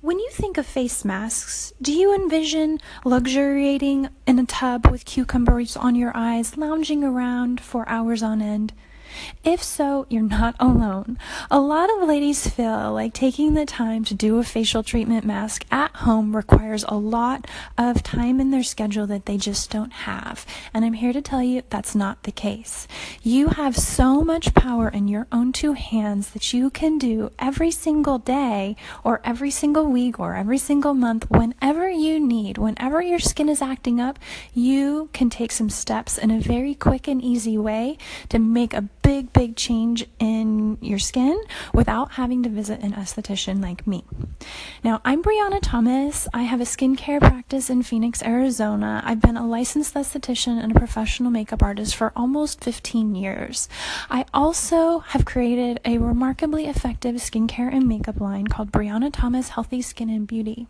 When you think of face masks, do you envision luxuriating in a tub with cucumbers on your eyes, lounging around for hours on end? If so, you're not alone. A lot of ladies feel like taking the time to do a facial treatment mask at home requires a lot of time in their schedule that they just don't have. And I'm here to tell you that's not the case. You have so much power in your own two hands that you can do every single day or every single week or every single month whenever you need. Whenever your skin is acting up, you can take some steps in a very quick and easy way to make a big change in your skin without having to visit an esthetician like me. Now, I'm Brianna Thomas. I have a skincare practice in Phoenix, Arizona. I've been a licensed esthetician and a professional makeup artist for almost 15 years. I also have created a remarkably effective skincare and makeup line called Brianna Thomas Healthy Skin and Beauty.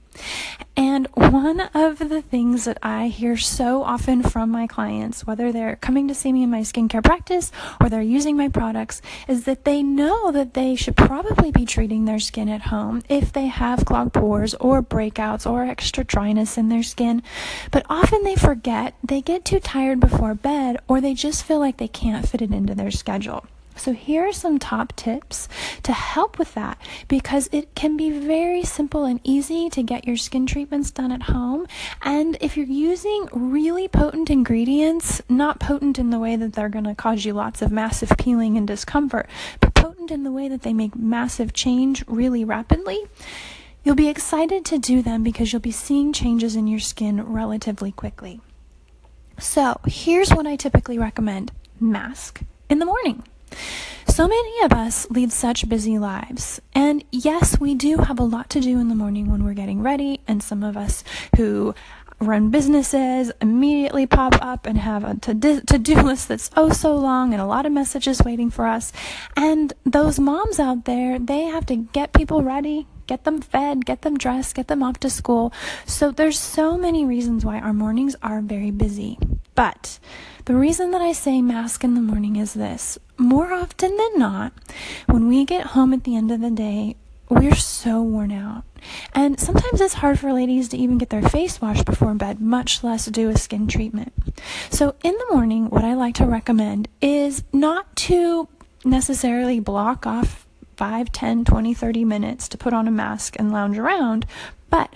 And one of the things that I hear so often from my clients, whether they're coming to see me in my skincare practice or they're using my products, is that they know that they should probably be treating their skin at home if they have clogged pores or breakouts or extra dryness in their skin. But often they forget, they get too tired before bed, or they just feel like they can't fit it into their schedule. So here are some top tips to help with that, because it can be very simple and easy to get your skin treatments done at home. And if you're using really potent ingredients, not potent in the way that they're going to cause you lots of massive peeling and discomfort, but potent in the way that they make massive change really rapidly, you'll be excited to do them because you'll be seeing changes in your skin relatively quickly. So here's what I typically recommend. Mask in the morning. So many of us lead such busy lives, and yes, we do have a lot to do in the morning when we're getting ready, and some of us who run businesses immediately pop up and have a to-do list that's oh so long and a lot of messages waiting for us. And those moms out there, they have to get people ready, get them fed, get them dressed, get them off to school. So there's so many reasons why our mornings are very busy. But the reason that I say mask in the morning is this. More often than not, when we get home at the end of the day, we're so worn out. And sometimes it's hard for ladies to even get their face washed before bed, much less do a skin treatment. So in the morning, what I like to recommend is not to necessarily block off 5, 10, 20, 30 minutes to put on a mask and lounge around, but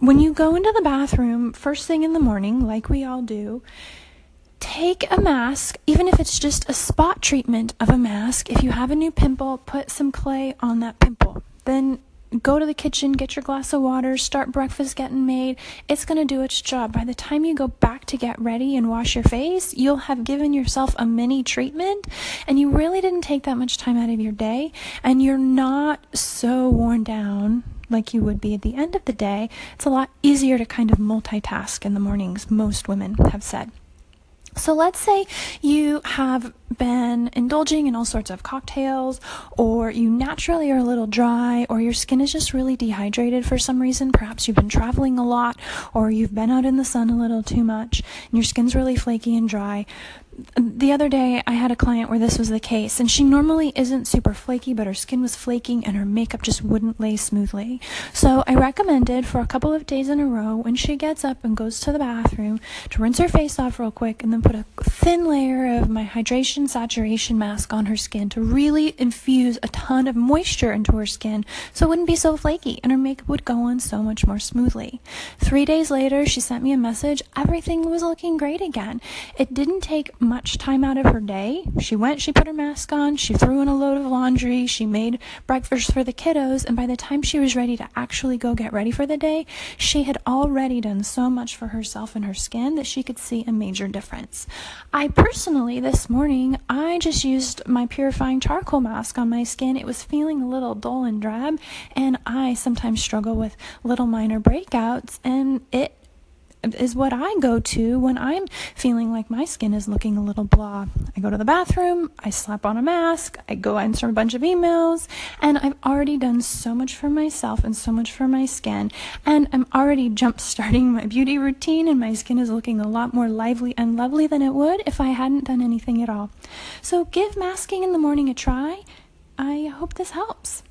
when you go into the bathroom first thing in the morning, like we all do, take a mask, even if it's just a spot treatment of a mask. If you have a new pimple, put some clay on that pimple. Then go to the kitchen, get your glass of water, start breakfast getting made. It's going to do its job. By the time you go back to get ready and wash your face, you'll have given yourself a mini treatment, and you really didn't take that much time out of your day, and you're not so worn down like you would be at the end of the day. It's a lot easier to kind of multitask in the mornings, most women have said. So let's say you have been indulging in all sorts of cocktails, or you naturally are a little dry, or your skin is just really dehydrated for some reason. Perhaps you've been traveling a lot, or you've been out in the sun a little too much, and your skin's really flaky and dry. The other day, I had a client where this was the case, and she normally isn't super flaky, but her skin was flaking and her makeup just wouldn't lay smoothly. So I recommended for a couple of days in a row, when she gets up and goes to the bathroom, to rinse her face off real quick and then put a thin layer of my hydration saturation mask on her skin to really infuse a ton of moisture into her skin so it wouldn't be so flaky and her makeup would go on so much more smoothly. 3 days later, she sent me a message. Everything was looking great again. It didn't take much time out of her day. She went, she put her mask on, she threw in a load of laundry, she made breakfast for the kiddos, and by the time she was ready to actually go get ready for the day, she had already done so much for herself and her skin that she could see a major difference. I personally, this morning, I just used my purifying charcoal mask on my skin. It was feeling a little dull and drab, and I sometimes struggle with little minor breakouts, and it is what I go to when I'm feeling like my skin is looking a little blah. I go to the bathroom, I slap on a mask, I go answer a bunch of emails, and I've already done so much for myself and so much for my skin, and I'm already jump-starting my beauty routine, and my skin is looking a lot more lively and lovely than it would if I hadn't done anything at all. So give masking in the morning a try. I hope this helps.